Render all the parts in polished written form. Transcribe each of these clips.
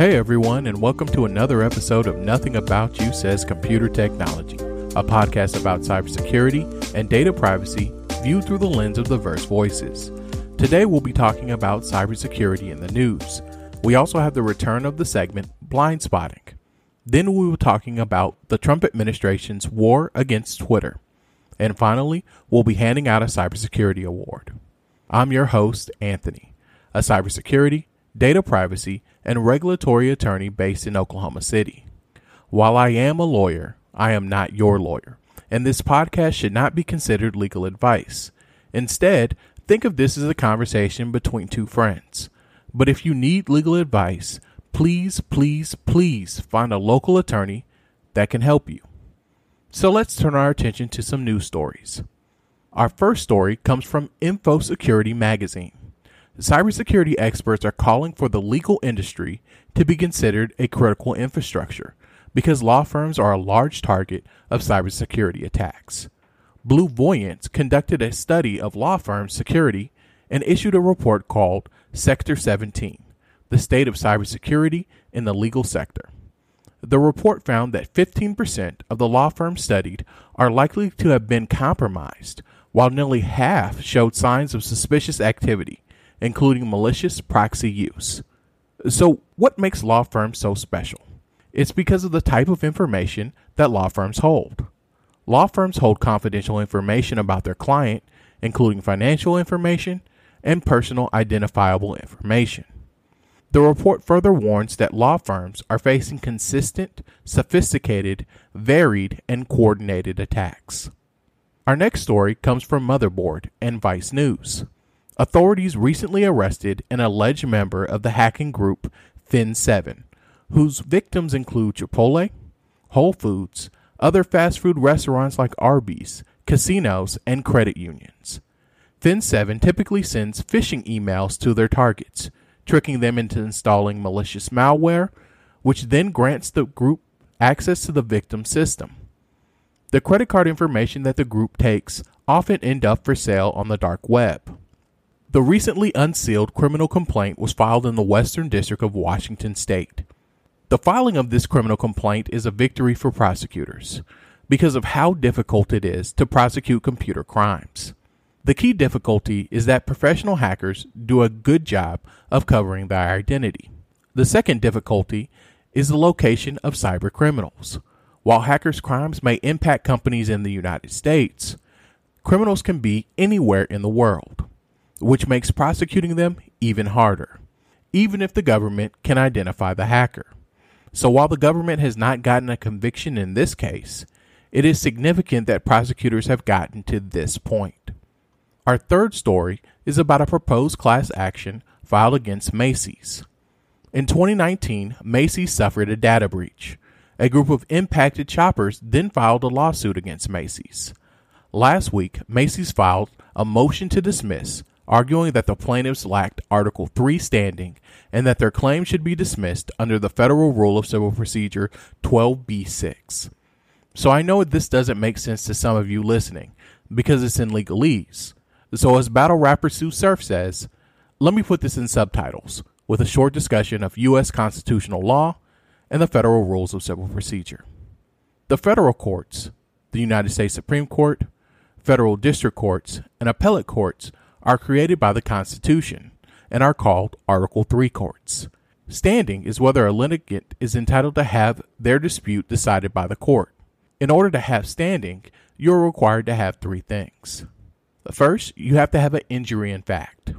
Hey everyone, and welcome to another episode of Nothing About You Says Computer Technology, a podcast about cybersecurity and data privacy viewed through the lens of diverse voices. Today we'll be talking about cybersecurity in the news. We also have the return of the segment Blind Spotting. Then we will be talking about the Trump administration's war against Twitter. And finally, we'll be handing out a cybersecurity award. I'm your host, Anthony, a cybersecurity, data privacy, and regulatory attorney based in Oklahoma City. While I am a lawyer, I am not your lawyer, and this podcast should not be considered legal advice. Instead, think of this as a conversation between two friends. But if you need legal advice, please find a local attorney that can help you. So let's turn our attention to some news stories. Our first story comes from InfoSecurity Magazine. Cybersecurity experts are calling for the legal industry to be considered a critical infrastructure because law firms are a large target of cybersecurity attacks. BlueVoyant conducted a study of law firm security and issued a report called Sector 17, the state of cybersecurity in the legal sector. The report found that 15% of the law firms studied are likely to have been compromised, while nearly half showed signs of suspicious activity, including malicious proxy use. So what makes law firms so special? It's because of the type of information that law firms hold. Law firms hold confidential information about their client, including financial information and personal identifiable information. The report further warns that law firms are facing consistent, sophisticated, varied, and coordinated attacks. Our next story comes from Motherboard and Vice News. Authorities recently arrested an alleged member of the hacking group Fin7, whose victims include Chipotle, Whole Foods, other fast food restaurants like Arby's, casinos, and credit unions. Fin7 typically sends phishing emails to their targets, tricking them into installing malicious malware, which then grants the group access to the victim's system. The credit card information that the group takes often end up for sale on the dark web. The recently unsealed criminal complaint was filed in the Western District of Washington State. The filing of this criminal complaint is a victory for prosecutors because of how difficult it is to prosecute computer crimes. The key difficulty is that professional hackers do a good job of covering their identity. The second difficulty is the location of cyber criminals. While hackers' crimes may impact companies in the United States, criminals can be anywhere in the world, which makes prosecuting them even harder, even if the government can identify the hacker. So while the government has not gotten a conviction in this case, it is significant that prosecutors have gotten to this point. Our third story is about a proposed class action filed against Macy's. In 2019, Macy's suffered a data breach. A group of impacted shoppers then filed a lawsuit against Macy's. Last week, Macy's filed a motion to dismiss, arguing that the plaintiffs lacked Article III standing and that their claim should be dismissed under the Federal Rule of Civil Procedure 12B6. So I know this doesn't make sense to some of you listening because it's in legalese. So as battle rapper Sue Cerf says, let me put this in subtitles with a short discussion of U.S. constitutional law and the Federal Rules of Civil Procedure. The federal courts, the United States Supreme Court, federal district courts, and appellate courts are created by the Constitution and are called Article III courts. Standing is whether a litigant is entitled to have their dispute decided by the court. In order to have standing, you are required to have three things. First, you have to have an injury in fact.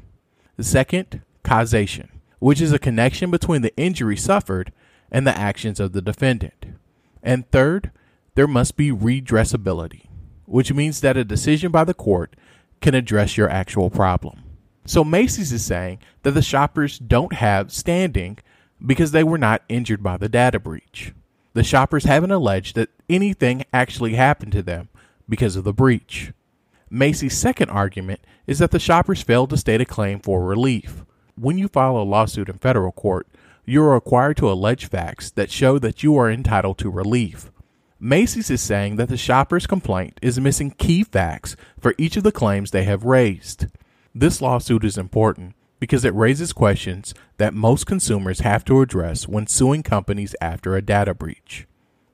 Second, causation, which is a connection between the injury suffered and the actions of the defendant. And third, there must be redressability, which means that a decision by the court can address your actual problem. So Macy's is saying that the shoppers don't have standing because they were not injured by the data breach. The shoppers haven't alleged that anything actually happened to them because of the breach. Macy's second argument is that the shoppers failed to state a claim for relief. When you file a lawsuit in federal court, you are required to allege facts that show that you are entitled to relief. Macy's is saying that the shopper's complaint is missing key facts for each of the claims they have raised. This lawsuit is important because it raises questions that most consumers have to address when suing companies after a data breach.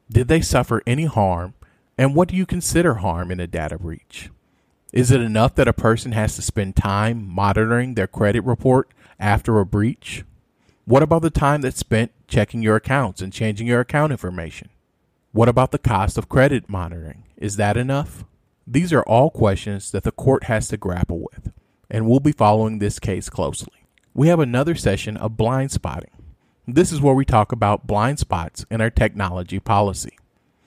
Did they suffer any harm, and what do you consider harm in a data breach? Is it enough that a person has to spend time monitoring their credit report after a breach? What about the time that's spent checking your accounts and changing your account information? What about the cost of credit monitoring? Is that enough? These are all questions that the court has to grapple with, and we'll be following this case closely. We have another session of blind spotting. This is where we talk about blind spots in our technology policy.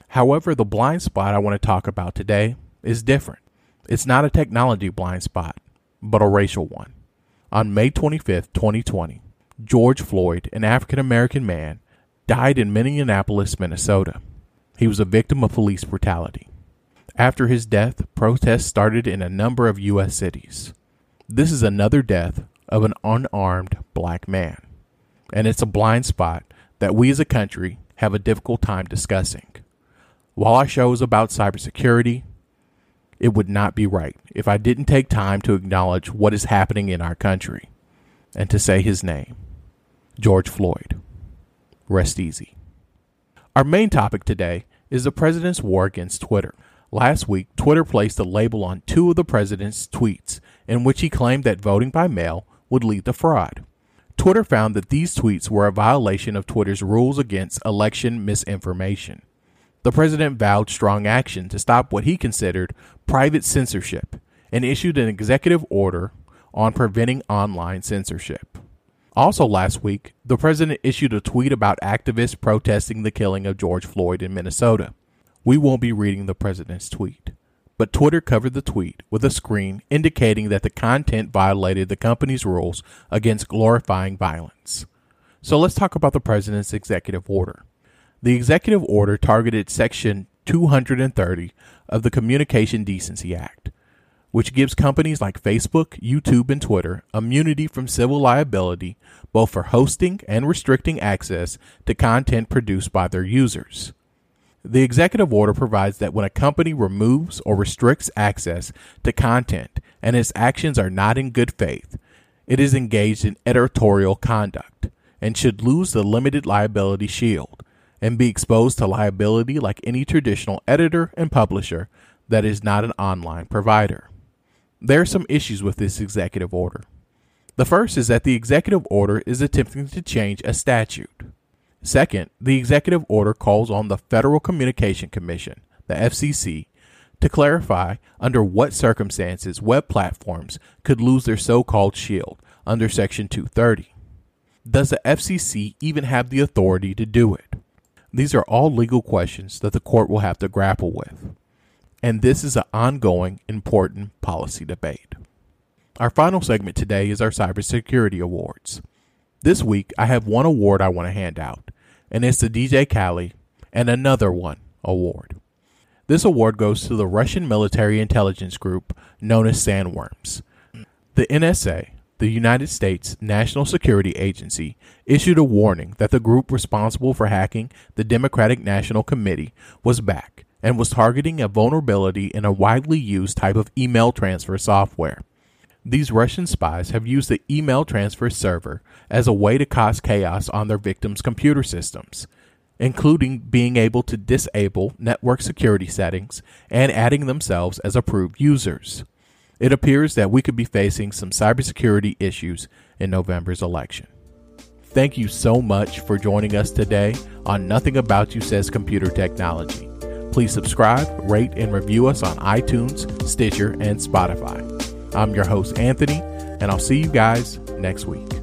However, the blind spot I want to talk about today is different. It's not a technology blind spot, but a racial one. On May 25th, 2020, George Floyd, an African-American man, died in Minneapolis, Minnesota. He was a victim of police brutality. After his death, protests started in a number of U.S. cities. This is another death of an unarmed black man, and it's a blind spot that we as a country have a difficult time discussing. While our show is about cybersecurity, it would not be right if I didn't take time to acknowledge what is happening in our country and to say his name, George Floyd. Rest easy. Our main topic today is the president's war against Twitter. Last week, Twitter placed a label on two of the president's tweets in which he claimed that voting by mail would lead to fraud. Twitter found that these tweets were a violation of Twitter's rules against election misinformation. The president vowed strong action to stop what he considered private censorship and issued an executive order on preventing online censorship. Also last week, the president issued a tweet about activists protesting the killing of George Floyd in Minnesota. We won't be reading the president's tweet, but Twitter covered the tweet with a screen indicating that the content violated the company's rules against glorifying violence. So let's talk about the president's executive order. The executive order targeted Section 230 of the Communication Decency Act, which gives companies like Facebook, YouTube, and Twitter immunity from civil liability both for hosting and restricting access to content produced by their users. The executive order provides that when a company removes or restricts access to content and its actions are not in good faith, it is engaged in editorial conduct and should lose the limited liability shield and be exposed to liability like any traditional editor and publisher that is not an online provider. There are some issues with this executive order. The first is that the executive order is attempting to change a statute. Second, the executive order calls on the Federal Communications Commission, the FCC, to clarify under what circumstances web platforms could lose their so-called shield under Section 230. Does the FCC even have the authority to do it? These are all legal questions that the court will have to grapple with. And this is an ongoing, important policy debate. Our final segment today is our Cybersecurity Awards. This week, I have one award I want to hand out, and it's the DJ Khaled and Another One award. This award goes to the Russian military intelligence group known as Sandworms. The NSA, the United States National Security Agency, issued a warning that the group responsible for hacking the Democratic National Committee was back and was targeting a vulnerability in a widely used type of email transfer software. These Russian spies have used the email transfer server as a way to cause chaos on their victims' computer systems, including being able to disable network security settings and adding themselves as approved users. It appears that we could be facing some cybersecurity issues in November's election. Thank you so much for joining us today on Nothing About You Says Computer Technology. Please subscribe, rate, and review us on iTunes, Stitcher, and Spotify. I'm your host, Anthony, and I'll see you guys next week.